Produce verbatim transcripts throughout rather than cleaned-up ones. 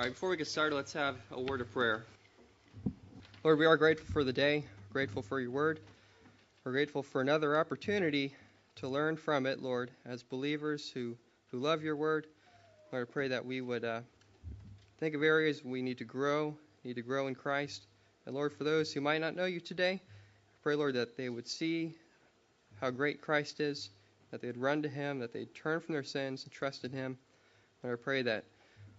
All right, before we get started, let's have a word of prayer. Lord, we are grateful for the day, grateful for your word. We're grateful for another opportunity to learn from it, Lord, as believers who, who love your word. Lord, I pray that we would uh, think of areas we need to grow, need to grow in Christ. And Lord, for those who might not know you today, I pray, Lord, that they would see how great Christ is, that they'd run to him, that they'd turn from their sins and trust in him. Lord, I pray that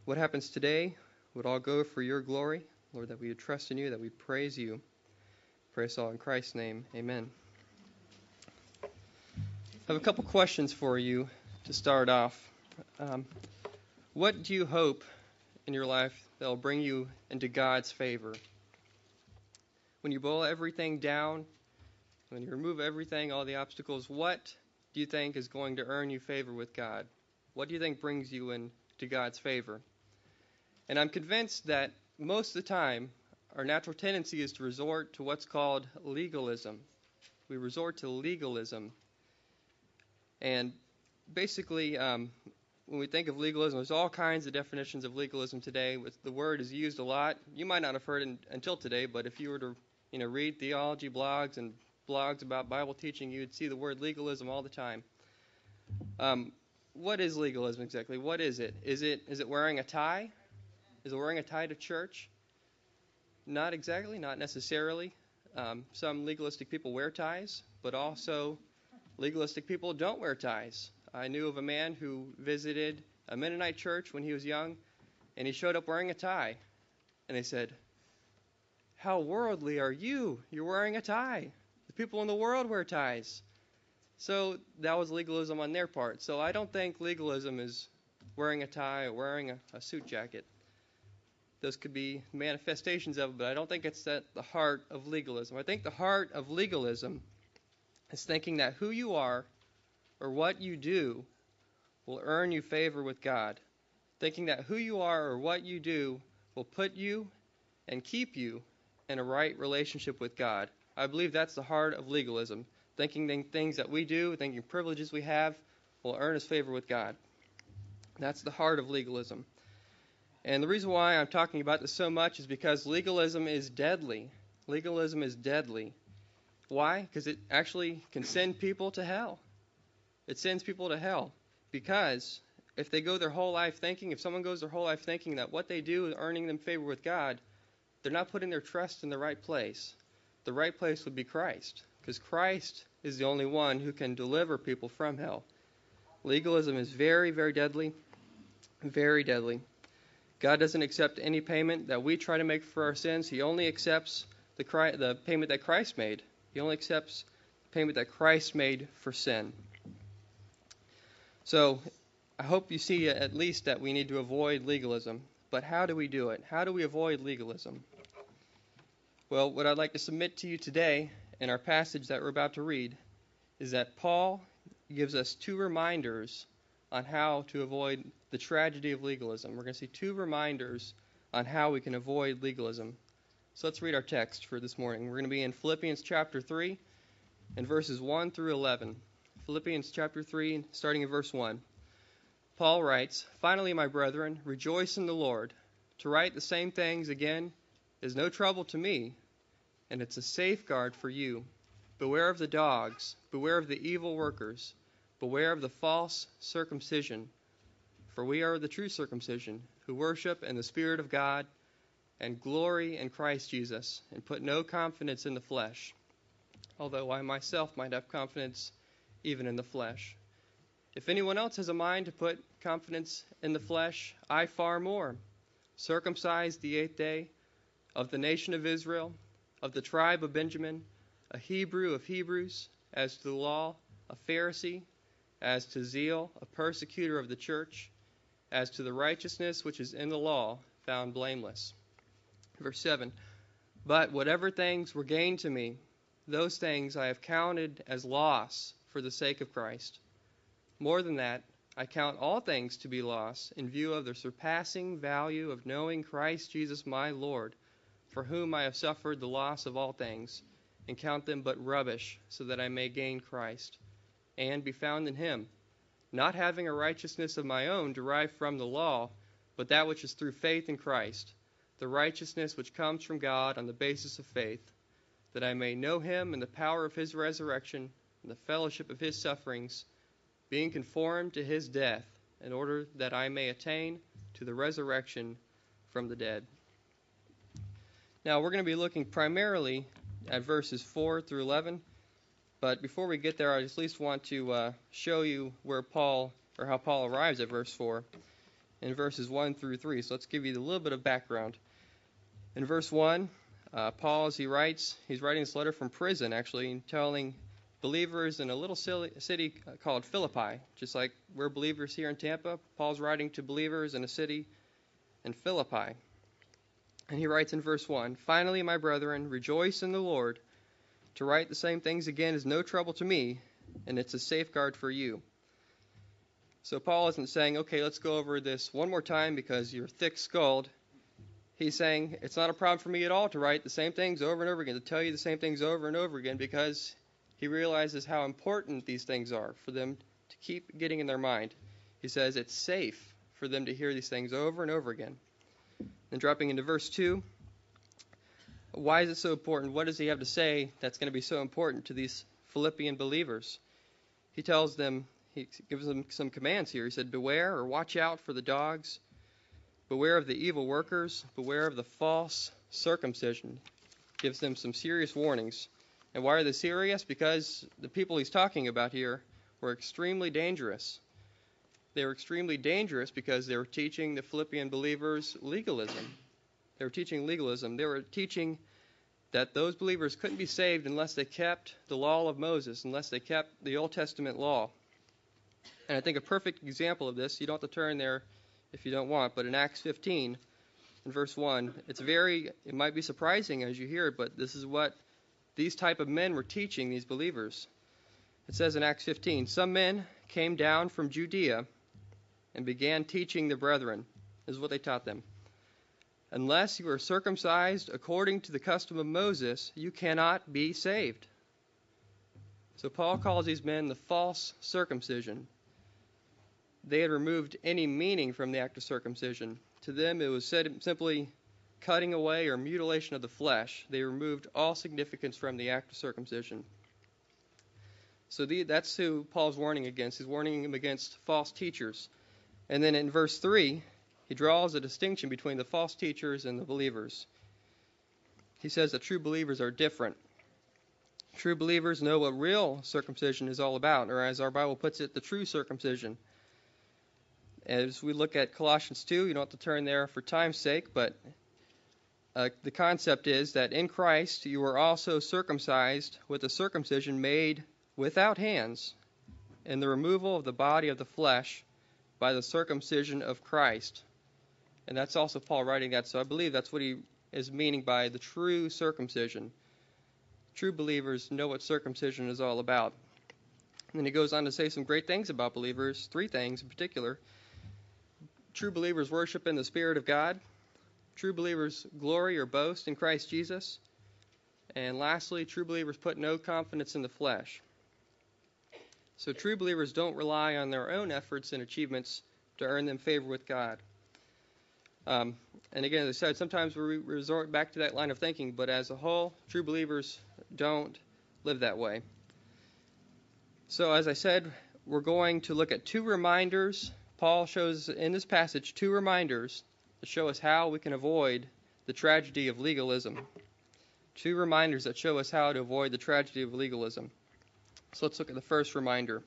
what happens today would all go for your glory. Lord, that we would trust in you, that we praise you. Pray us all in Christ's name. Amen. I have a couple questions for you to start off. Um, what do you hope in your life that will bring you into God's favor? When you boil everything down, when you remove everything, all the obstacles, what do you think is going to earn you favor with God? What do you think brings you into God's favor? And I'm convinced that most of the time, our natural tendency is to resort to what's called legalism. We resort to legalism. And basically, um, when we think of legalism, there's all kinds of definitions of legalism today. The word is used a lot. You might not have heard it until today, but if you were to you know, read theology blogs and blogs about Bible teaching, you'd see the word legalism all the time. Um, what is legalism exactly? What is it? Is it is it wearing a tie? Is it wearing a tie to church? Not exactly, not necessarily. Um, some legalistic people wear ties, but also legalistic people don't wear ties. I knew of a man who visited a Mennonite church when he was young, and he showed up wearing a tie. And they said, "How worldly are you? You're wearing a tie. The people in the world wear ties." So that was legalism on their part. So I don't think legalism is wearing a tie or wearing a, a suit jacket. Those could be manifestations of it, but I don't think it's at the heart of legalism. I think the heart of legalism is thinking that who you are or what you do will earn you favor with God. Thinking that who you are or what you do will put you and keep you in a right relationship with God. I believe that's the heart of legalism, thinking things that we do, thinking privileges we have will earn us favor with God. That's the heart of legalism. And the reason why I'm talking about this so much is because legalism is deadly. Legalism is deadly. Why? Because it actually can send people to hell. It sends people to hell because if they go their whole life thinking, if someone goes their whole life thinking that what they do is earning them favor with God, they're not putting their trust in the right place. The right place would be Christ, because Christ is the only one who can deliver people from hell. Legalism is very, very deadly, very deadly. God doesn't accept any payment that we try to make for our sins. He only accepts the, the payment that Christ made. He only accepts the payment that Christ made for sin. So I hope you see at least that we need to avoid legalism. But how do we do it? How do we avoid legalism? Well, what I'd like to submit to you today in our passage that we're about to read is that Paul gives us two reminders on how to avoid the tragedy of legalism. We're going to see two reminders on how we can avoid legalism. So let's read our text for this morning. We're going to be in Philippians chapter three and verses one through eleven. Philippians chapter three, starting in verse one. Paul writes, "Finally, my brethren, rejoice in the Lord. To write the same things again is no trouble to me, and it's a safeguard for you. Beware of the dogs, beware of the evil workers, beware of the false circumcision. For we are the true circumcision, who worship in the Spirit of God and glory in Christ Jesus, and put no confidence in the flesh, although I myself might have confidence even in the flesh. If anyone else has a mind to put confidence in the flesh, I far more, circumcised the eighth day, of the nation of Israel, of the tribe of Benjamin, a Hebrew of Hebrews, as to the law, a Pharisee, as to zeal, a persecutor of the church, as to the righteousness which is in the law, found blameless." Verse seven, "But whatever things were gained to me, those things I have counted as loss for the sake of Christ. More than that, I count all things to be loss in view of the surpassing value of knowing Christ Jesus my Lord, for whom I have suffered the loss of all things, and count them but rubbish, so that I may gain Christ, and be found in him, not having a righteousness of my own derived from the law, but that which is through faith in Christ, the righteousness which comes from God on the basis of faith, that I may know him and the power of his resurrection and the fellowship of his sufferings, being conformed to his death, in order that I may attain to the resurrection from the dead. Now, we're going to be looking primarily at verses four through eleven, but before we get there, I at least want to uh, show you where Paul, or how Paul arrives at verse four in verses one through three. So let's give you a little bit of background. In verse one, uh, Paul, as he writes, he's writing this letter from prison, actually, and telling believers in a little city called Philippi. Just like we're believers here in Tampa, Paul's writing to believers in a city in Philippi. And he writes in verse one, "Finally, my brethren, rejoice in the Lord. To write the same things again is no trouble to me, and it's a safeguard for you." So Paul isn't saying, okay, let's go over this one more time because you're thick-skulled. He's saying, it's not a problem for me at all to write the same things over and over again, to tell you the same things over and over again, because he realizes how important these things are for them to keep getting in their mind. He says it's safe for them to hear these things over and over again. Then dropping into verse two, why is it so important? What does he have to say that's going to be so important to these Philippian believers? He tells them, he gives them some commands here. He said, beware or watch out for the dogs. Beware of the evil workers. Beware of the false circumcision. Gives them some serious warnings. And why are they serious? Because the people he's talking about here were extremely dangerous. They were extremely dangerous because they were teaching the Philippian believers legalism. They were teaching legalism. They were teaching that those believers couldn't be saved unless they kept the law of Moses, unless they kept the Old Testament law. And I think a perfect example of this, you don't have to turn there if you don't want, but in Acts fifteen, in verse one, it's very, it might be surprising as you hear it, but this is what these type of men were teaching these believers. It says in Acts fifteen, "Some men came down from Judea and began teaching the brethren." This is what they taught them. "Unless you are circumcised according to the custom of Moses, you cannot be saved." So Paul calls these men the false circumcision. They had removed any meaning from the act of circumcision. To them, it was said simply cutting away or mutilation of the flesh. They removed all significance from the act of circumcision. So the, that's who Paul's warning against. He's warning them against false teachers. And then in verse three, he draws a distinction between the false teachers and the believers. He says that true believers are different. True believers know what real circumcision is all about, or as our Bible puts it, the true circumcision. As we look at Colossians two, you don't have to turn there for time's sake, but uh, the concept is that in Christ you were also circumcised with a circumcision made without hands, and the removal of the body of the flesh by the circumcision of Christ. And that's also Paul writing that, so I believe that's what he is meaning by the true circumcision. True believers know what circumcision is all about. And then he goes on to say some great things about believers, three things in particular. True believers worship in the Spirit of God. True believers glory or boast in Christ Jesus. And lastly, true believers put no confidence in the flesh. So true believers don't rely on their own efforts and achievements to earn them favor with God. Um, and again, as I said, sometimes we resort back to that line of thinking, but as a whole, true believers don't live that way. So as I said, we're going to look at two reminders. Paul shows in this passage two reminders that show us how we can avoid the tragedy of legalism. Two reminders that show us how to avoid the tragedy of legalism. So let's look at the first reminder.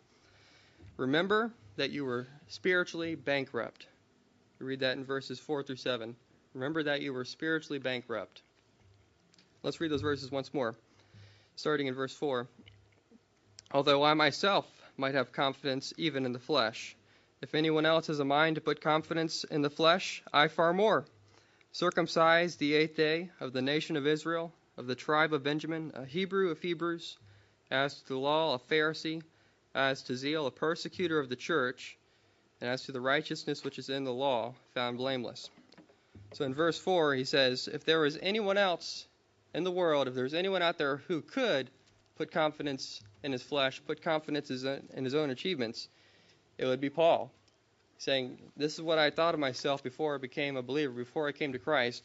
Remember that you were spiritually bankrupt. We read that in verses four through seven. Remember that you were spiritually bankrupt. Let's read those verses once more, starting in verse four. "Although I myself might have confidence even in the flesh, if anyone else has a mind to put confidence in the flesh, I far more. Circumcised the eighth day, of the nation of Israel, of the tribe of Benjamin, a Hebrew of Hebrews, as to the law a Pharisee, as to zeal a persecutor of the church, and as to the righteousness which is in the law, found blameless." So in verse four, he says, if there was anyone else in the world, if there's anyone out there who could put confidence in his flesh, put confidence in his own achievements, it would be Paul. saying, this is what I thought of myself before I became a believer, before I came to Christ.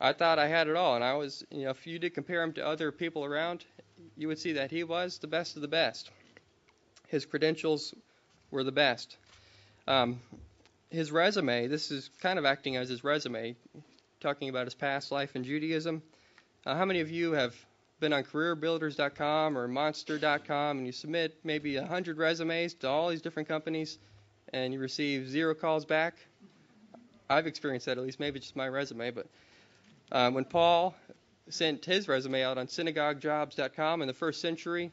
I thought I had it all, and I was, you know, if you did compare him to other people around, you would see that he was the best of the best. His credentials were the best. Um, his resume, this is kind of acting as his resume, talking about his past life in Judaism. Uh, how many of you have been on career builders dot com or monster dot com, and you submit maybe one hundred resumes to all these different companies, and you receive zero calls back? I've experienced that, at least. Maybe just my resume, but... Uh, when Paul sent his resume out on synagogue jobs dot com in the first century,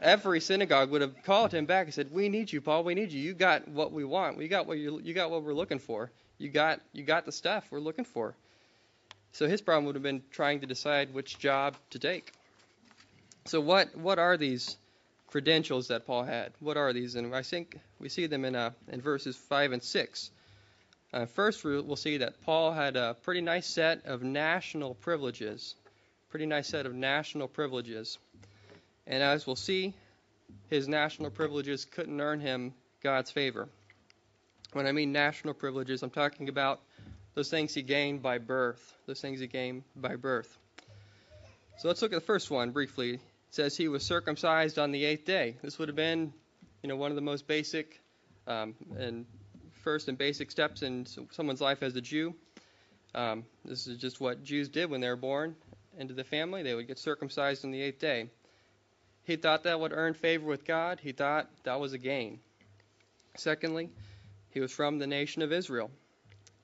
every synagogue would have called him back and said, "We need you, Paul. We need you. You got what we want. We got what you you got what we're looking for. You got you got the stuff we're looking for." So his problem would have been trying to decide which job to take. So what what are these credentials that Paul had? What are these? And I think we see them in uh, in verses five and six. Uh, first, we'll see that Paul had a pretty nice set of national privileges, pretty nice set of national privileges. And as we'll see, his national privileges couldn't earn him God's favor. When I mean national privileges, I'm talking about those things he gained by birth, those things he gained by birth. So let's look at the first one briefly. It says he was circumcised on the eighth day. This would have been, you know, one of the most basic um, and first and basic steps in someone's life as a Jew. Um, this is just what Jews did when they were born into the family. They would get circumcised on the eighth day. He thought that would earn favor with God. He thought that was a gain. Secondly, he was from the nation of Israel.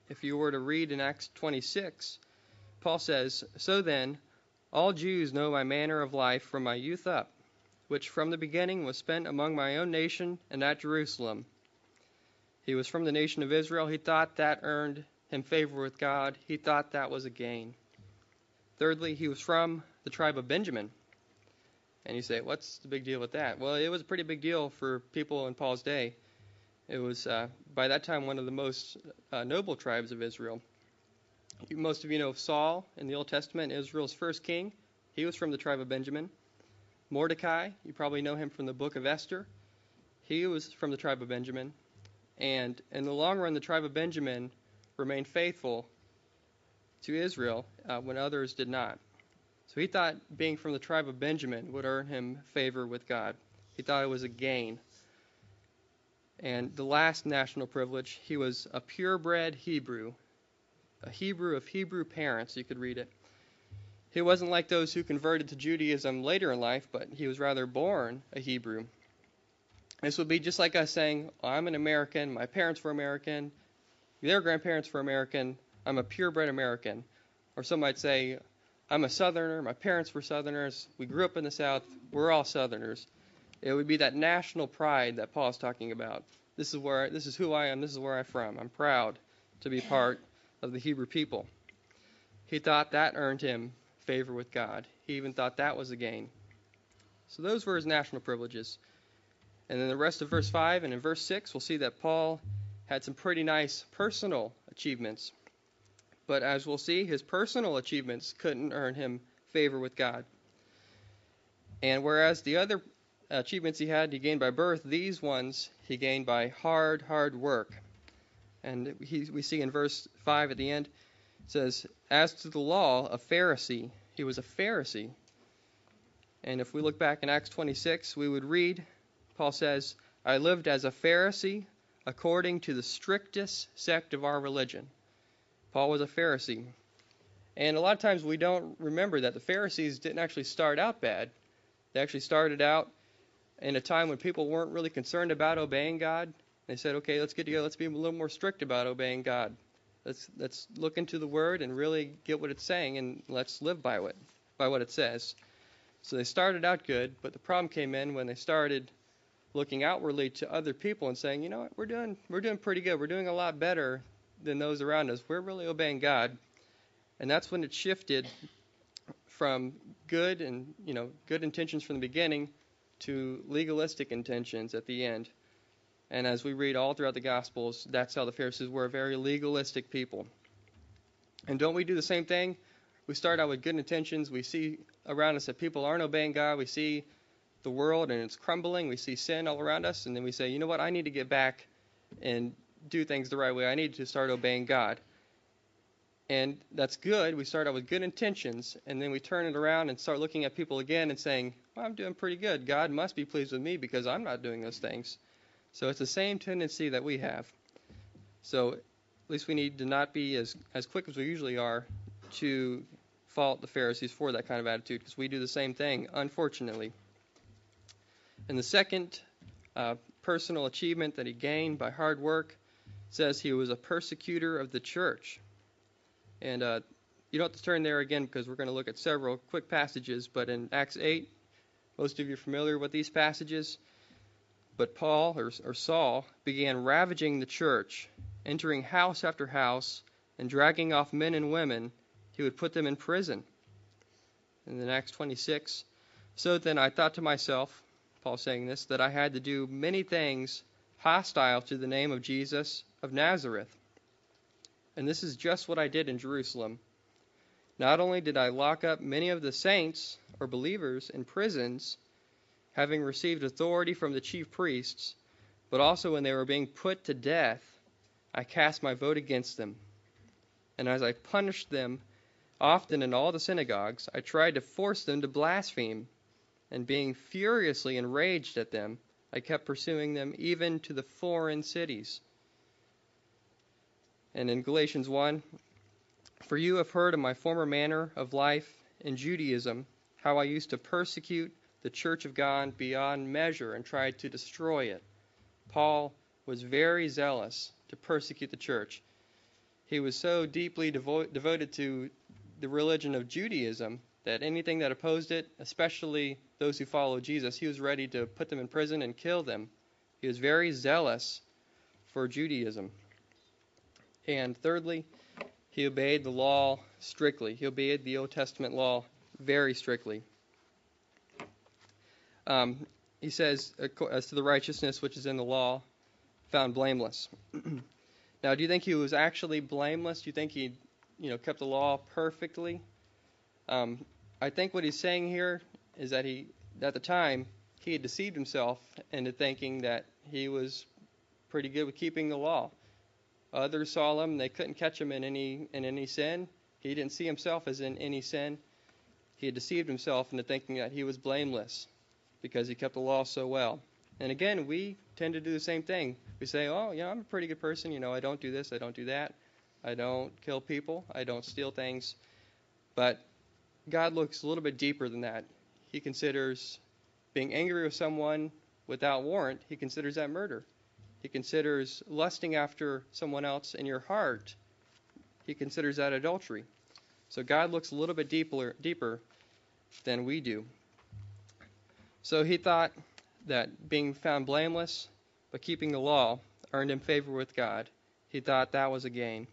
If you were to read in Acts twenty-six, Paul says, "So then, all Jews know my manner of life from my youth up, which from the beginning was spent among my own nation and at Jerusalem." He was from the nation of Israel. He thought that earned him favor with God. He thought that was a gain. Thirdly, he was from the tribe of Benjamin. And you say, what's the big deal with that? Well, it was a pretty big deal for people in Paul's day. It was, uh, by that time, one of the most uh, noble tribes of Israel. Most of you know of Saul in the Old Testament, Israel's first king. He was from the tribe of Benjamin. Mordecai, you probably know him from the book of Esther. He was from the tribe of Benjamin. And in the long run, the tribe of Benjamin remained faithful to Israel uh, when others did not. So he thought being from the tribe of Benjamin would earn him favor with God. He thought it was a gain. And the last national privilege, he was a purebred Hebrew, a Hebrew of Hebrew parents. You could read it. He wasn't like those who converted to Judaism later in life, but he was rather born a Hebrew. This would be just like us saying, oh, I'm an American, my parents were American, their grandparents were American, I'm a purebred American. Or some might say, I'm a Southerner, my parents were Southerners, we grew up in the South, we're all Southerners. It would be that national pride that Paul's talking about. This is where, this is who I am, this is where I'm from. I'm proud to be part of the Hebrew people. He thought that earned him favor with God. He even thought that was a gain. So those were his national privileges. And then the rest of verse five and in verse six, we'll see that Paul had some pretty nice personal achievements. But as we'll see, his personal achievements couldn't earn him favor with God. And whereas the other achievements he had, he gained by birth, these ones he gained by hard, hard work. And he, we see in verse five at the end, it says, as to the law, a Pharisee. He was a Pharisee. And if we look back in Acts twenty-six, we would read, Paul says, I lived as a Pharisee according to the strictest sect of our religion. Paul was a Pharisee. And a lot of times we don't remember that the Pharisees didn't actually start out bad. They actually started out in a time when people weren't really concerned about obeying God. They said, okay, let's get together. Let's be a little more strict about obeying God. Let's let's look into the Word and really get what it's saying, and let's live by what, by what it says. So they started out good, but the problem came in when they started looking outwardly to other people and saying, you know what, we're doing we're doing pretty good. We're doing a lot better than those around us. We're really obeying God. And that's when it shifted from good and, you know, good intentions from the beginning to legalistic intentions at the end. And as we read all throughout the Gospels, that's how the Pharisees were, a very legalistic people. And don't we do the same thing? We start out with good intentions. We see around us that people aren't obeying God. We see the world and it's crumbling. We see sin all around us, and then we say, you know what, I need to get back and do things the right way. I need to start obeying God. And that's good. We start out with good intentions, and then we turn it around and start looking at people again and saying, well, I'm doing pretty good. God must be pleased with me because I'm not doing those things. So it's the same tendency that we have. So at least we need to not be as, as quick as we usually are to fault the Pharisees for that kind of attitude, because we do the same thing, unfortunately. And the second uh, personal achievement that he gained by hard work says he was a persecutor of the church. And uh, you don't have to turn there again because we're going to look at several quick passages. But in Acts eight, most of you are familiar with these passages. But Paul, or, or Saul, began ravaging the church, entering house after house, and dragging off men and women. He would put them in prison. And then Acts twenty-six, so then I thought to myself, Paul saying this, that I had to do many things hostile to the name of Jesus of Nazareth. And this is just what I did in Jerusalem. Not only did I lock up many of the saints or believers in prisons, having received authority from the chief priests, but also when they were being put to death, I cast my vote against them. And as I punished them often in all the synagogues, I tried to force them to blaspheme. And being furiously enraged at them, I kept pursuing them even to the foreign cities. And in Galatians one, for you have heard of my former manner of life in Judaism, how I used to persecute the church of God beyond measure and tried to destroy it. Paul was very zealous to persecute the church. He was so deeply devo- devoted to the religion of Judaism that anything that opposed it, especially those who follow Jesus, he was ready to put them in prison and kill them. He was very zealous for Judaism. And thirdly, he obeyed the law strictly. He obeyed the Old Testament law very strictly. Um, he says, as to the righteousness which is in the law, found blameless. Now, do you think he was actually blameless? Do you think he, you know, kept the law perfectly? Um, I think what he's saying here is that he, at the time, he had deceived himself into thinking that he was pretty good with keeping the law. Others saw him. They couldn't catch him in any in any sin. He didn't see himself as in any sin. He had deceived himself into thinking that he was blameless because he kept the law so well. And again, we tend to do the same thing. We say, oh, you know, I'm a pretty good person. You know, I don't do this. I don't do that. I don't kill people. I don't steal things. But God looks a little bit deeper than that. He considers being angry with someone without warrant. He considers that murder. He considers lusting after someone else in your heart. He considers that adultery. So God looks a little bit deeper, deeper than we do. So he thought that being found blameless but keeping the law earned him favor with God. He thought that was a gain.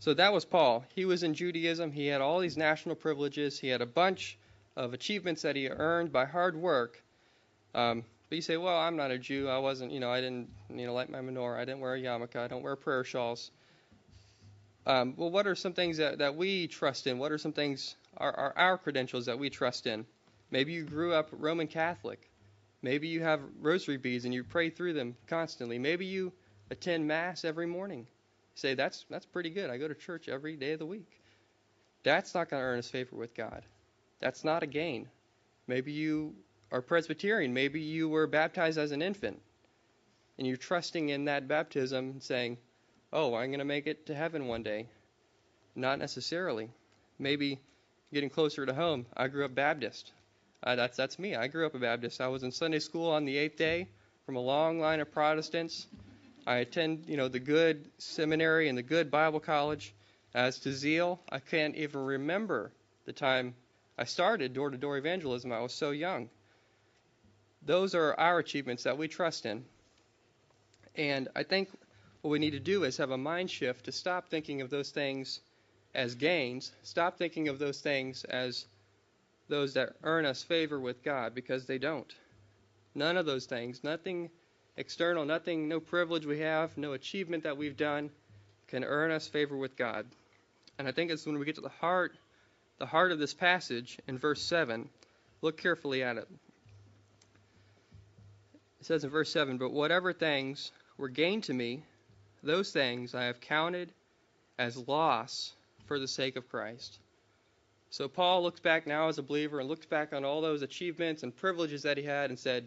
So that was Paul. He was in Judaism. He had all these national privileges. He had a bunch of achievements that he earned by hard work. Um, But you say, well, I'm not a Jew. I wasn't, you know, I didn't, you know, light my menorah. I didn't wear a yarmulke. I don't wear prayer shawls. Um, well, what are some things that, that we trust in? What are some things, are, are our credentials that we trust in? Maybe you grew up Roman Catholic. Maybe you have rosary beads and you pray through them constantly. Maybe you attend Mass every morning. You say, that's, that's pretty good. I go to church every day of the week. That's not going to earn us favor with God. That's not a gain. Maybe you or Presbyterian, maybe you were baptized as an infant, and you're trusting in that baptism, saying, oh, I'm going to make it to heaven one day. Not necessarily. Maybe getting closer to home, I grew up Baptist. Uh, that's that's me. I grew up a Baptist. I was in Sunday school on the eighth day from a long line of Protestants. I attend, you know, the good seminary and the good Bible college. As to zeal, I can't even remember the time I started door-to-door evangelism. I was so young. Those are our achievements that we trust in. And I think what we need to do is have a mind shift to stop thinking of those things as gains, stop thinking of those things as those that earn us favor with God, because they don't. None of those things, nothing external, nothing, no privilege we have, no achievement that we've done can earn us favor with God. And I think it's when we get to the heart, the heart of this passage in verse seven, look carefully at it. It says in verse seven, but whatever things were gained to me, those things I have counted as loss for the sake of Christ. So Paul looks back now as a believer and looks back on all those achievements and privileges that he had and said,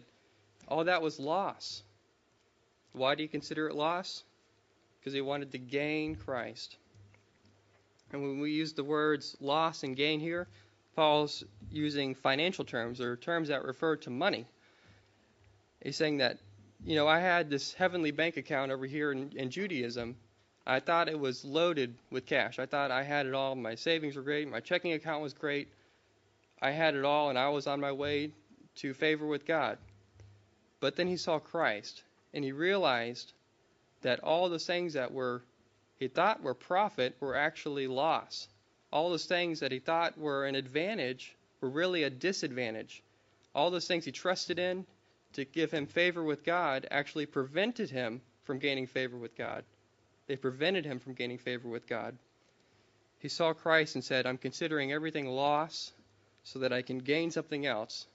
all that was loss. Why do you consider it loss? Because he wanted to gain Christ. And when we use the words loss and gain here, Paul's using financial terms or terms that refer to money. He's saying that, you know, I had this heavenly bank account over here in, in Judaism. I thought it was loaded with cash. I thought I had it all. My savings were great. My checking account was great. I had it all, and I was on my way to favor with God. But then he saw Christ, and he realized that all those things that were he thought were profit were actually loss. All those things that he thought were an advantage were really a disadvantage. All those things he trusted in to give him favor with God actually prevented him from gaining favor with God. They prevented him from gaining favor with God. He saw Christ and said, I'm considering everything loss so that I can gain something else,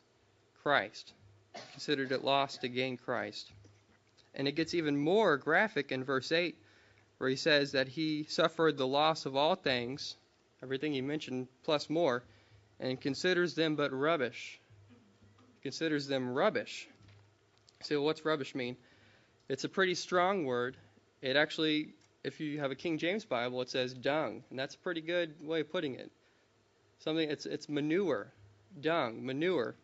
Christ. He considered it loss to gain Christ. And it gets even more graphic in verse eight, where he says that he suffered the loss of all things, everything he mentioned plus more, and considers them but rubbish. Considers them rubbish. So what's rubbish mean? It's a pretty strong word. It actually, if you have a King James Bible, it says dung, and that's a pretty good way of putting it. Something it's it's manure, dung, manure,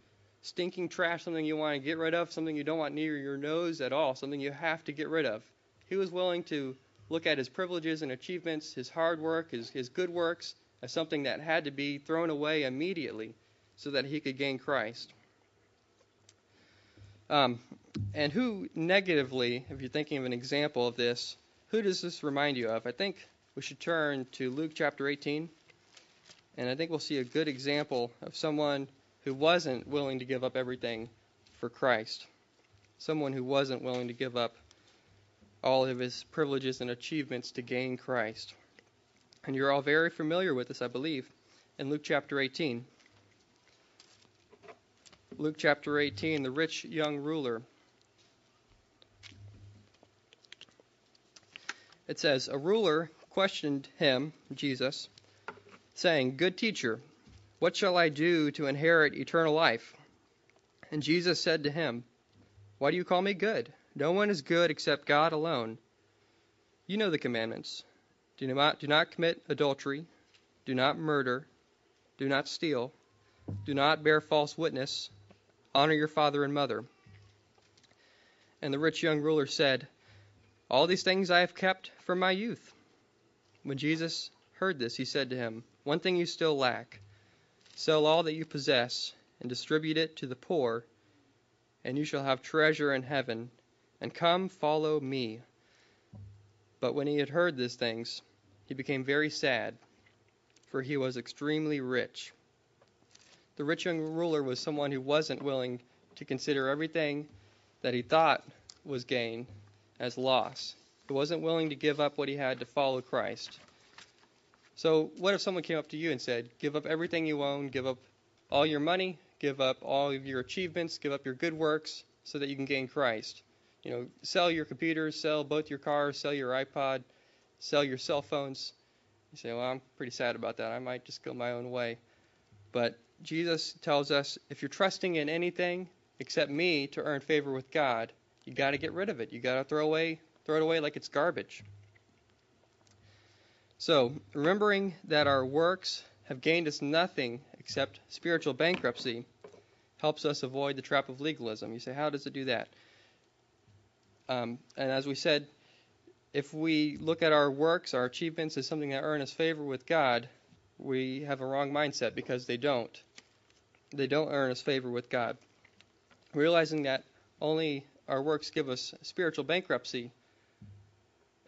stinking trash, something you want to get rid of, something you don't want near your nose at all, something you have to get rid of. He was willing to look at his privileges and achievements, his hard work, his, his good works, as something that had to be thrown away immediately so that he could gain Christ. Um, and who negatively, if you're thinking of an example of this, who does this remind you of? I think we should turn to Luke chapter eighteen, and I think we'll see a good example of someone who wasn't willing to give up everything for Christ, someone who wasn't willing to give up all of his privileges and achievements to gain Christ. And you're all very familiar with this, I believe, in Luke chapter eighteen. Luke chapter eighteen, the rich young ruler. It says, a ruler questioned him, Jesus, saying, Good teacher, what shall I do to inherit eternal life? And Jesus said to him, Why do you call me good? No one is good except God alone. You know the commandments. Do not, do not commit adultery. Do not murder. Do not steal. Do not bear false witness. Honor your father and mother. And the rich young ruler said, All these things I have kept from my youth. When Jesus heard this, he said to him, One thing you still lack. Sell all that you possess and distribute it to the poor, and you shall have treasure in heaven. And come, follow me. But when he had heard these things, he became very sad, for he was extremely rich. The rich young ruler was someone who wasn't willing to consider everything that he thought was gain as loss. He wasn't willing to give up what he had to follow Christ. So what if someone came up to you and said, give up everything you own, give up all your money, give up all of your achievements, give up your good works so that you can gain Christ? You know, sell your computers, sell both your cars, sell your iPod, sell your cell phones. You say, well, I'm pretty sad about that. I might just go my own way. But Jesus tells us, if you're trusting in anything except me to earn favor with God, you got to get rid of it. You got to throw away, throw it away like it's garbage. So, remembering that our works have gained us nothing except spiritual bankruptcy helps us avoid the trap of legalism. You say, how does it do that? Um, and as we said, if we look at our works, our achievements as something that earn us favor with God, we have a wrong mindset because they don't. They don't earn us favor with God. Realizing that only our works give us spiritual bankruptcy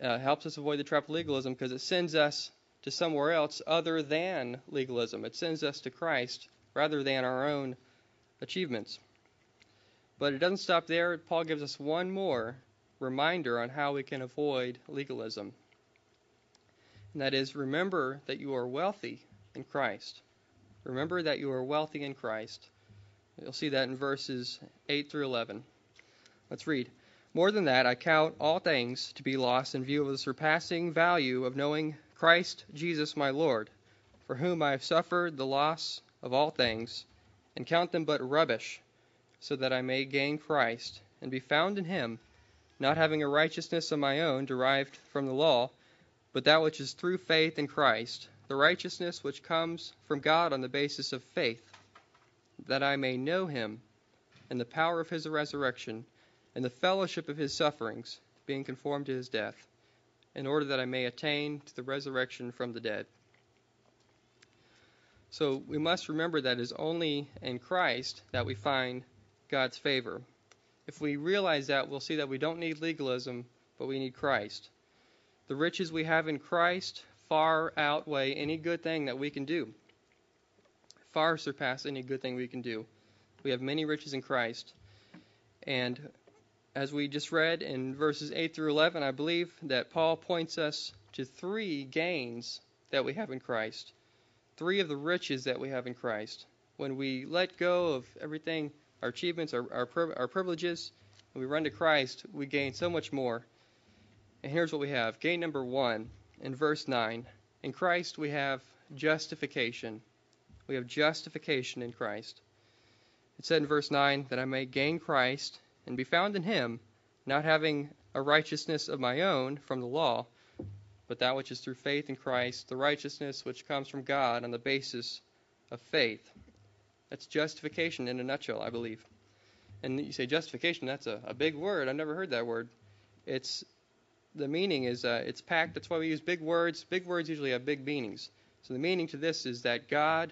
uh, helps us avoid the trap of legalism because it sends us to somewhere else other than legalism. It sends us to Christ rather than our own achievements. But it doesn't stop there. Paul gives us one more reminder on how we can avoid legalism. And that is, remember that you are wealthy in Christ. Remember that you are wealthy in Christ. You'll see that in verses eight through eleven. Let's read. More than that, I count all things to be lost in view of the surpassing value of knowing Christ Jesus my Lord, for whom I have suffered the loss of all things, and count them but rubbish, so that I may gain Christ and be found in him, not having a righteousness of my own derived from the law, but that which is through faith in Christ, the righteousness which comes from God on the basis of faith, that I may know him and the power of his resurrection, and the fellowship of his sufferings, being conformed to his death, in order that I may attain to the resurrection from the dead. So we must remember that it is only in Christ that we find God's favor. If we realize that, we'll see that we don't need legalism, but we need Christ. The riches we have in Christ far outweigh any good thing that we can do, far surpass any good thing we can do. We have many riches in Christ, and as we just read in verses eight through eleven, I believe that Paul points us to three gains that we have in Christ, three of the riches that we have in Christ. When we let go of everything, our achievements, our, our, our privileges, and we run to Christ, we gain so much more. And here's what we have. Gain number one in verse nine. In Christ we have justification. We have justification in Christ. It said in verse nine that I may gain Christ and be found in him, not having a righteousness of my own from the law, but that which is through faith in Christ, the righteousness which comes from God on the basis of faith. That's justification in a nutshell, I believe. And you say justification, that's a, a big word. I've never heard that word. It's the meaning is uh, it's packed. That's why we use big words. Big words usually have big meanings. So the meaning to this is that God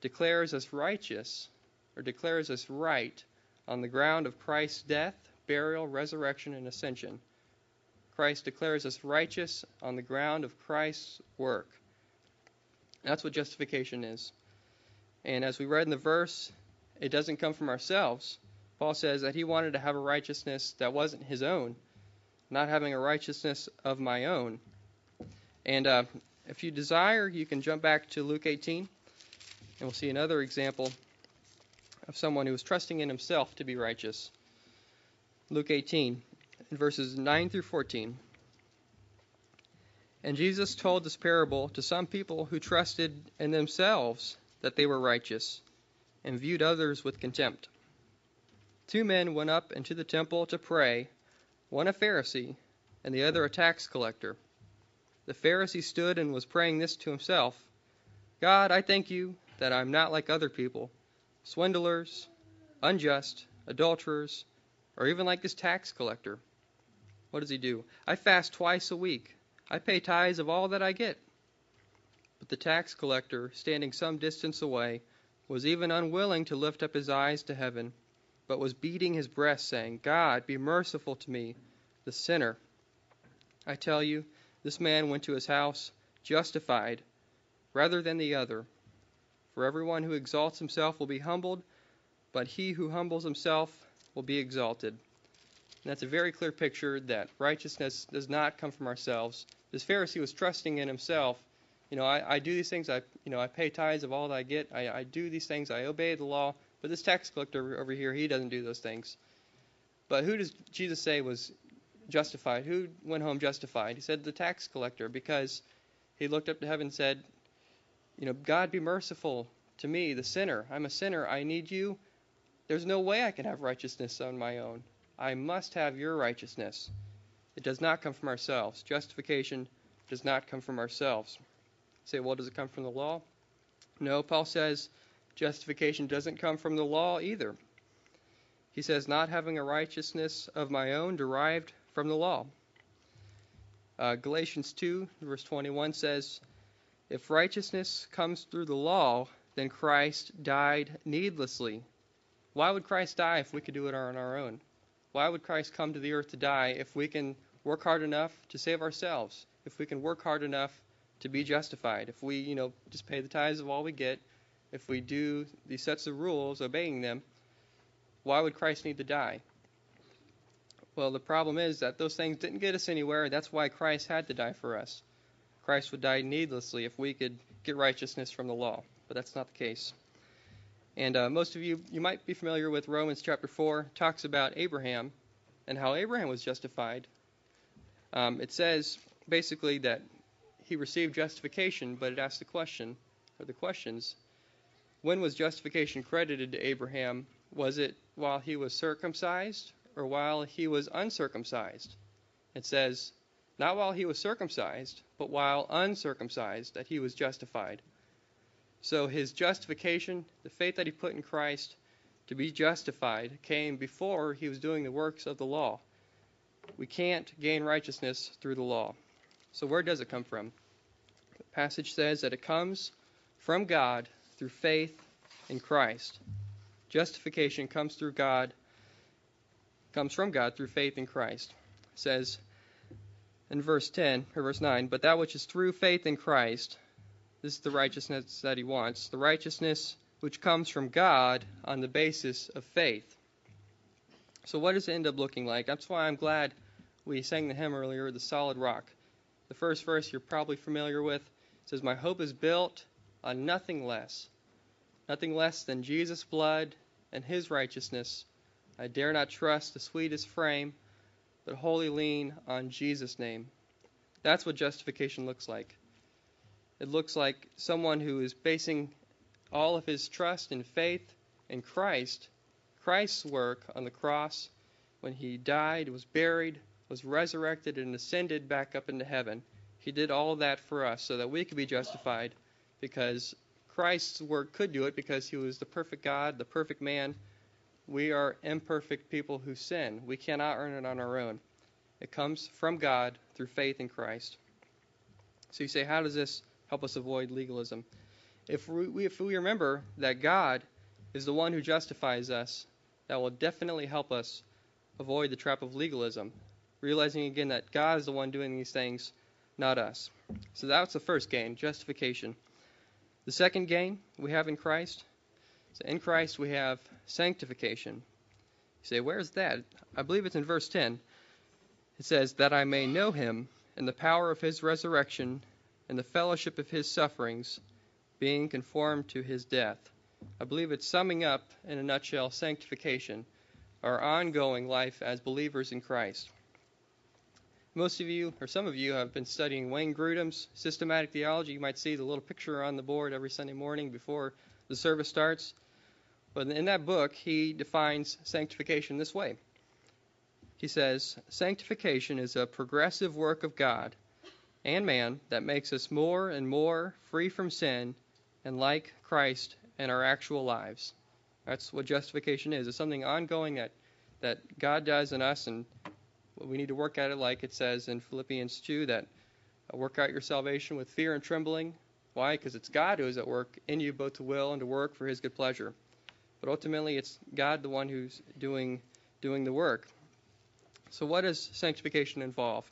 declares us righteous, or declares us right, on the ground of Christ's death, burial, resurrection, and ascension. Christ declares us righteous on the ground of Christ's work. That's what justification is. And as we read in the verse, it doesn't come from ourselves. Paul says that he wanted to have a righteousness that wasn't his own, not having a righteousness of my own. And uh, if you desire, you can jump back to Luke eighteen, and we'll see another example of someone who was trusting in himself to be righteous. Luke eighteen, verses nine through fourteen. And Jesus told this parable to some people who trusted in themselves that they were righteous and viewed others with contempt. Two men went up into the temple to pray, one a Pharisee and the other a tax collector. The Pharisee stood and was praying this to himself, God, I thank you that I am not like other people, swindlers, unjust, adulterers, or even like this tax collector. What does he do? I fast twice a week. I pay tithes of all that I get. But the tax collector, standing some distance away, was even unwilling to lift up his eyes to heaven, but was beating his breast, saying, God, be merciful to me, the sinner. I tell you, this man went to his house justified rather than the other. For everyone who exalts himself will be humbled, but he who humbles himself will be exalted. And that's a very clear picture that righteousness does not come from ourselves. This Pharisee was trusting in himself. You know, I, I do these things. I, you know, I pay tithes of all that I get. I, I do these things. I obey the law. But this tax collector over here, he doesn't do those things. But who does Jesus say was justified? Who went home justified? He said the tax collector, because he looked up to heaven and said, you know, God, be merciful to me, the sinner. I'm a sinner. I need you. There's no way I can have righteousness on my own. I must have your righteousness. It does not come from ourselves. Justification does not come from ourselves. You say, well, does it come from the law? No, Paul says justification doesn't come from the law either. He says, not having a righteousness of my own derived from the law. Uh, Galatians two, verse twenty-one says, if righteousness comes through the law, then Christ died needlessly. Why would Christ die if we could do it on our own? Why would Christ come to the earth to die if we can work hard enough to save ourselves? If we can work hard enough to be justified? If we, you know, just pay the tithes of all we get, if we do these sets of rules, obeying them, why would Christ need to die? Well, the problem is that those things didn't get us anywhere. That's why Christ had to die for us. Christ would die needlessly if we could get righteousness from the law, but that's not the case. And uh, most of you, you might be familiar with Romans chapter four. It talks about Abraham and how Abraham was justified, um, it says basically that he received justification, but it asks the question, or the questions, when was justification credited to Abraham? Was it while he was circumcised or while he was uncircumcised? It says, not while he was circumcised, but while uncircumcised, that he was justified. So his justification, the faith that he put in Christ to be justified, came before he was doing the works of the law. We can't gain righteousness through the law. So where does it come from? The passage says that it comes from God through faith in Christ. Justification comes through God, comes from God through faith in Christ. It says in verse ten or verse nine, but that which is through faith in Christ, this is the righteousness that he wants, the righteousness which comes from God on the basis of faith. So what does it end up looking like? That's why I'm glad we sang the hymn earlier, The Solid Rock. The first verse you're probably familiar with. It says, my hope is built on nothing less, nothing less than Jesus' blood and his righteousness. I dare not trust the sweetest frame, but wholly lean on Jesus' name. That's what justification looks like. It looks like someone who is basing all of his trust and faith in Christ, Christ's work on the cross, when he died, was buried, was resurrected, and ascended back up into heaven. He did all of that for us so that we could be justified, because Christ's work could do it, because he was the perfect God, the perfect man. We are imperfect people who sin. We cannot earn it on our own. It comes from God through faith in Christ. So you say, how does this help us avoid legalism? If we, if we remember that God is the one who justifies us, that will definitely help us avoid the trap of legalism, realizing again that God is the one doing these things, not us. So that's the first gain, justification. The second gain we have in Christ, so in Christ we have sanctification. You say, where is that? I believe it's in verse ten. It says, that I may know him and the power of his resurrection and the fellowship of his sufferings, being conformed to his death. I believe it's summing up, in a nutshell, sanctification, our ongoing life as believers in Christ. Most of you, or some of you, have been studying Wayne Grudem's systematic theology. You might see the little picture on the board every Sunday morning before the service starts. But in that book, he defines sanctification this way. He says, sanctification is a progressive work of God and man that makes us more and more free from sin and like Christ in our actual lives. That's what justification is. It's something ongoing that, that God does in us, and we need to work at it, like it says in Philippians two, that work out your salvation with fear and trembling. Why? Because it's God who is at work in you, both to will and to work for his good pleasure. But ultimately, it's God the one who's doing doing the work. So what does sanctification involve?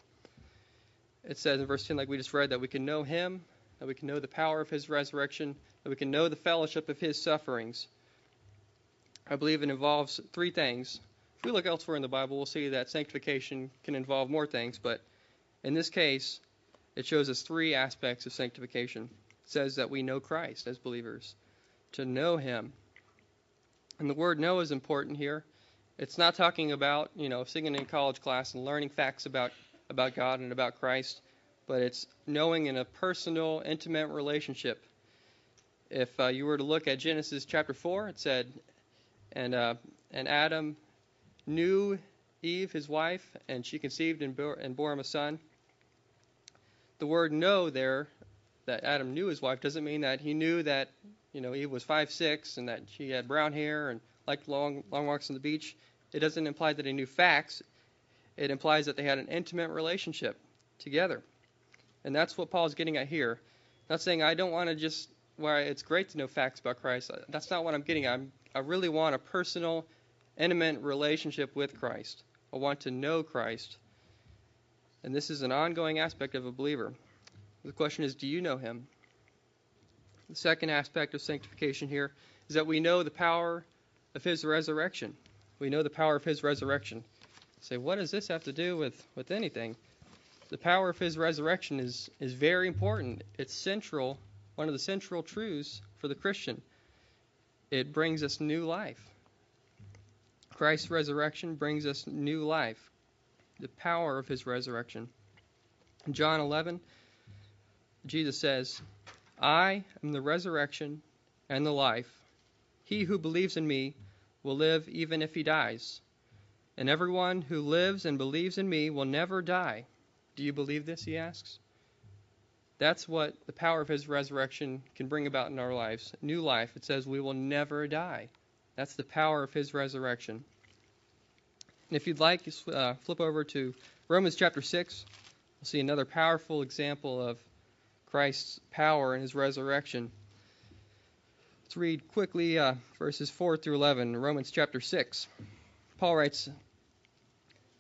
It says in verse ten, like we just read, that we can know him, that we can know the power of his resurrection, that we can know the fellowship of his sufferings. I believe it involves three things. If we look elsewhere in the Bible, we'll see that sanctification can involve more things, but in this case, it shows us three aspects of sanctification. It says that we know Christ as believers, to know him. And the word know is important here. It's not talking about, you know, singing in college class and learning facts about, about God and about Christ, but it's knowing in a personal, intimate relationship. If uh, you were to look at Genesis chapter four, it said, and uh, and Adam knew Eve, his wife, and she conceived and bore, and bore him a son. The word know there, that Adam knew his wife, doesn't mean that he knew that, you know, Eve was five six and that she had brown hair and liked long, long walks on the beach. It doesn't imply that he knew facts. It implies that they had an intimate relationship together. And that's what Paul's getting at here. I'm not saying I don't want to just, well, it's great to know facts about Christ. That's not what I'm getting at. I'm, I really want a personal, intimate relationship with Christ. I want to know Christ. And this is an ongoing aspect of a believer. The question is, do you know him? The second aspect of sanctification here is that we know the power of his resurrection. We know the power of his resurrection. Say, so what does this have to do with, with anything? The power of his resurrection is, is very important. It's central, one of the central truths for the Christian. It brings us new life. Christ's resurrection brings us new life, the power of his resurrection. In John eleven, Jesus says, I am the resurrection and the life. He who believes in me will live even if he dies. And everyone who lives and believes in me will never die. Do you believe this? He asks. That's what the power of his resurrection can bring about in our lives. New life. It says we will never die. That's the power of his resurrection. And if you'd like, uh, flip over to Romans chapter six. We'll see another powerful example of Christ's power and his resurrection. Let's read quickly uh, verses four through eleven, Romans chapter six. Paul writes,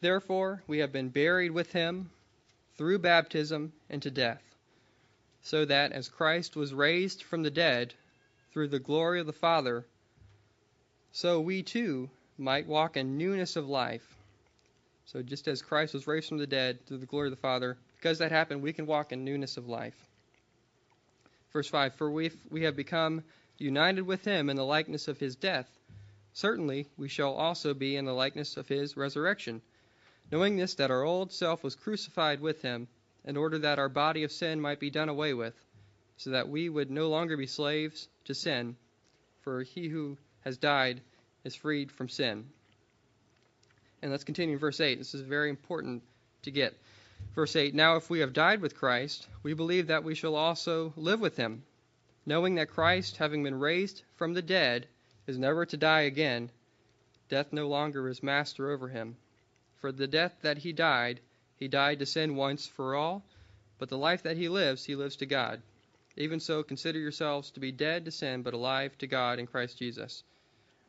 Therefore we have been buried with him through baptism into death, so that as Christ was raised from the dead through the glory of the Father, so we too might walk in newness of life. So just as Christ was raised from the dead through the glory of the Father, because that happened, we can walk in newness of life. Verse five, For we we have become united with him in the likeness of his death. Certainly we shall also be in the likeness of his resurrection, knowing this, that our old self was crucified with him, in order that our body of sin might be done away with, so that we would no longer be slaves to sin, for he who has died is freed from sin. And let's continue in verse eight. This is very important to get. Verse eight, Now if we have died with Christ, we believe that we shall also live with him, knowing that Christ, having been raised from the dead, is never to die again. Death no longer is master over him. For the death that he died, he died to sin once for all, but the life that he lives, he lives to God. Even so, consider yourselves to be dead to sin, but alive to God in Christ Jesus.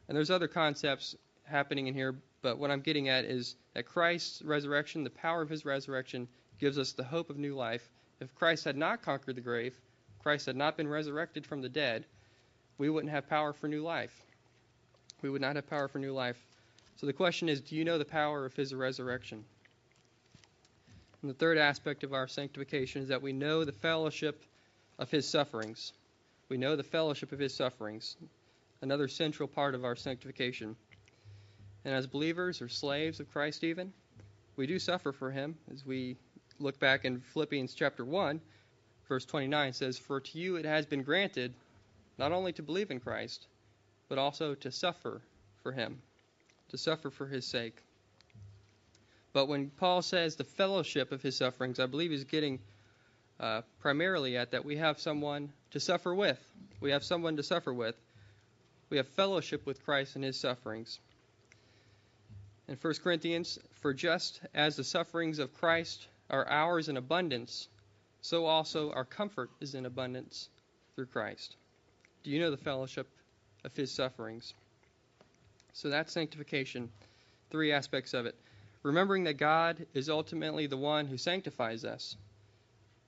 And there's other concepts happening in here, but what I'm getting at is that Christ's resurrection, the power of his resurrection, gives us the hope of new life. If Christ had not conquered the grave, Christ had not been resurrected from the dead, we wouldn't have power for new life. We would not have power for new life. So the question is, do you know the power of his resurrection? And the third aspect of our sanctification is that we know the fellowship of his sufferings. We know the fellowship of his sufferings, another central part of our sanctification. And as believers or slaves of Christ even, we do suffer for him. As we look back in Philippians chapter one, verse twenty-nine says, For to you it has been granted not only to believe in Christ, but also to suffer for him, to suffer for his sake. But when Paul says the fellowship of his sufferings, I believe he's getting uh, primarily at that we have someone to suffer with. We have someone to suffer with. We have fellowship with Christ in his sufferings. In First Corinthians, For just as the sufferings of Christ are ours in abundance, so also our comfort is in abundance through Christ. Do you know the fellowship of his sufferings? So that's sanctification, three aspects of it. Remembering that God is ultimately the one who sanctifies us.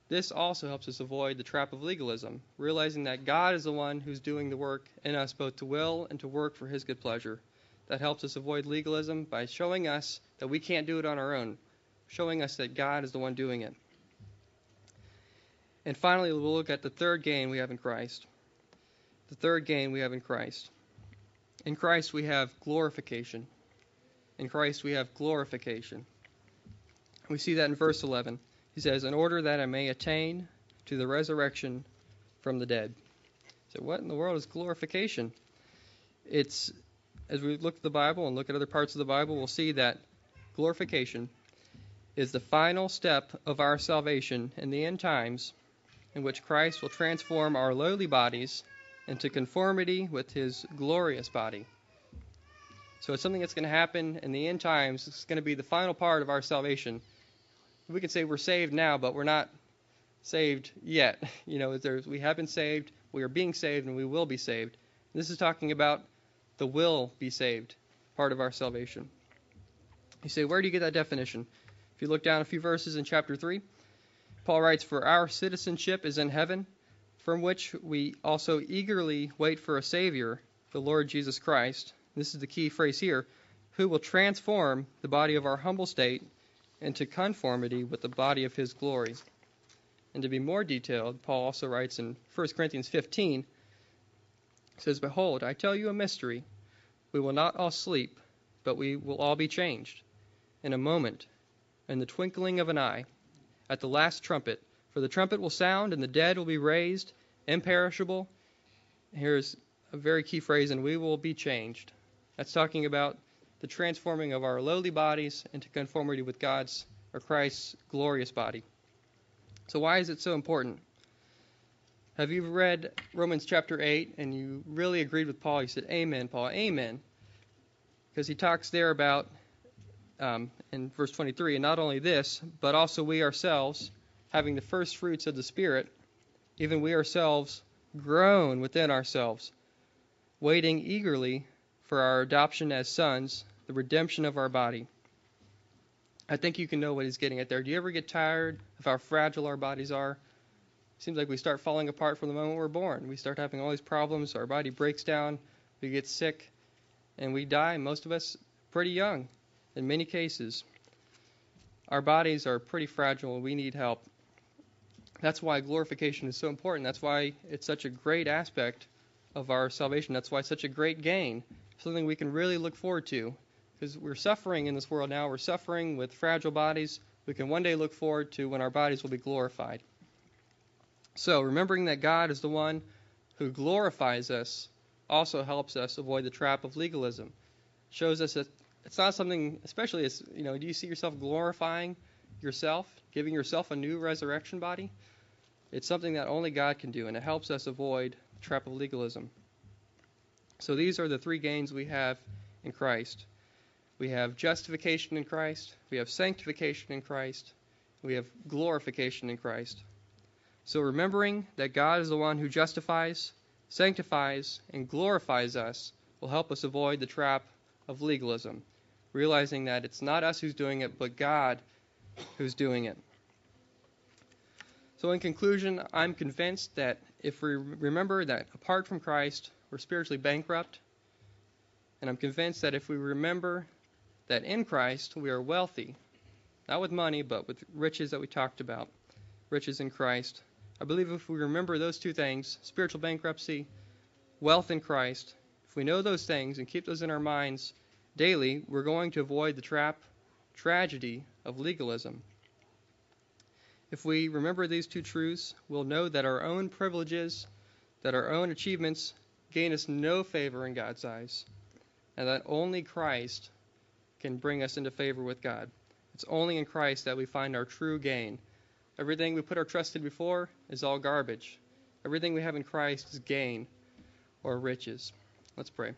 This also helps us avoid the trap of legalism, realizing that God is the one who's doing the work in us, both to will and to work for his good pleasure. That helps us avoid legalism by showing us that we can't do it on our own, showing us that God is the one doing it. And finally, we'll look at the third gain we have in Christ. The third gain we have in Christ. In Christ, we have glorification. In Christ, we have glorification. We see that in verse eleven. He says, In order that I may attain to the resurrection from the dead. So what in the world is glorification? It's, as we look at the Bible and look at other parts of the Bible, we'll see that glorification is the final step of our salvation in the end times, in which Christ will transform our lowly bodies into conformity with his glorious body. So it's something that's going to happen in the end times. It's going to be the final part of our salvation. We can say we're saved now, but we're not saved yet. You know, we have been saved, we are being saved, and we will be saved. This is talking about the will be saved part of our salvation. You say, where do you get that definition? If you look down a few verses in chapter three, Paul writes, For our citizenship is in heaven, from which we also eagerly wait for a Savior, the Lord Jesus Christ. This is the key phrase here, who will transform the body of our humble state into conformity with the body of his glory. And to be more detailed, Paul also writes in First Corinthians fifteen, says, Behold, I tell you a mystery. We will not all sleep, but we will all be changed. In a moment, in the twinkling of an eye, at the last trumpet, for the trumpet will sound and the dead will be raised, imperishable. Here's a very key phrase, and we will be changed. That's talking about the transforming of our lowly bodies into conformity with God's or Christ's glorious body. So why is it so important? Have you read Romans chapter eight and you really agreed with Paul? You said, amen, Paul, amen. Because he talks there about, um, in verse twenty-three, and not only this, but also we ourselves, having the first fruits of the Spirit, even we ourselves groan within ourselves, waiting eagerly for our adoption as sons, the redemption of our body. I think you can know what he's getting at there. Do you ever get tired of how fragile our bodies are? It seems like we start falling apart from the moment we're born. We start having all these problems. Our body breaks down. We get sick. And we die, most of us, pretty young in many cases. Our bodies are pretty fragile, and we need help. That's why glorification is so important. That's why it's such a great aspect of our salvation. That's why it's such a great gain, something we can really look forward to, because we're suffering in this world now. We're suffering with fragile bodies. We can one day look forward to when our bodies will be glorified. So remembering that God is the one who glorifies us also helps us avoid the trap of legalism. Shows us that it's not something, especially, as, you know, do you see yourself glorifying yourself, giving yourself a new resurrection body? It's something that only God can do, and it helps us avoid the trap of legalism. So these are the three gains we have in Christ. We have justification in Christ, we have sanctification in Christ, we have glorification in Christ. So remembering that God is the one who justifies, sanctifies, and glorifies us will help us avoid the trap of legalism, realizing that it's not us who's doing it, but God who's doing it. So in conclusion, I'm convinced that if we remember that apart from Christ, we're spiritually bankrupt, and I'm convinced that if we remember that in Christ, we are wealthy, not with money, but with riches that we talked about, riches in Christ. I believe if we remember those two things, spiritual bankruptcy, wealth in Christ, if we know those things and keep those in our minds daily, we're going to avoid the trap, tragedy of legalism. If we remember these two truths, we'll know that our own privileges, that our own achievements gain us no favor in God's eyes, and that only Christ can bring us into favor with God. It's only in Christ that we find our true gain. Everything we put our trust in before is all garbage. Everything we have in Christ is gain or riches. Let's pray.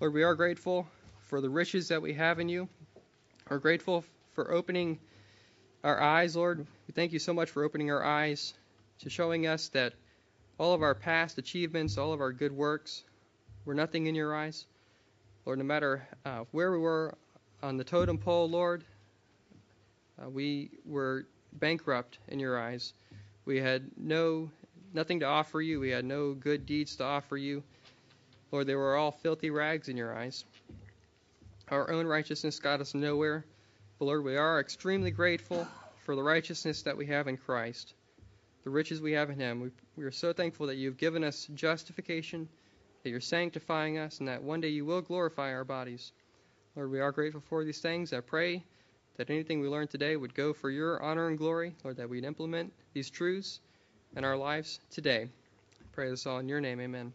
Lord, we are grateful for the riches that we have in you. We're grateful for opening our eyes, Lord. We thank you so much for opening our eyes to showing us that all of our past achievements, all of our good works, were nothing in your eyes. Lord, no matter uh, where we were on the totem pole, Lord, uh, we were bankrupt in your eyes. We had no nothing to offer you. We had no good deeds to offer you. Lord, they were all filthy rags in your eyes. Our own righteousness got us nowhere. But Lord, we are extremely grateful for the righteousness that we have in Christ, the riches we have in him. We, we are so thankful that you've given us justification, that you're sanctifying us, and that one day you will glorify our bodies. Lord, we are grateful for these things. I pray that anything we learned today would go for your honor and glory, Lord, that we'd implement these truths in our lives today. I pray this all in your name. Amen.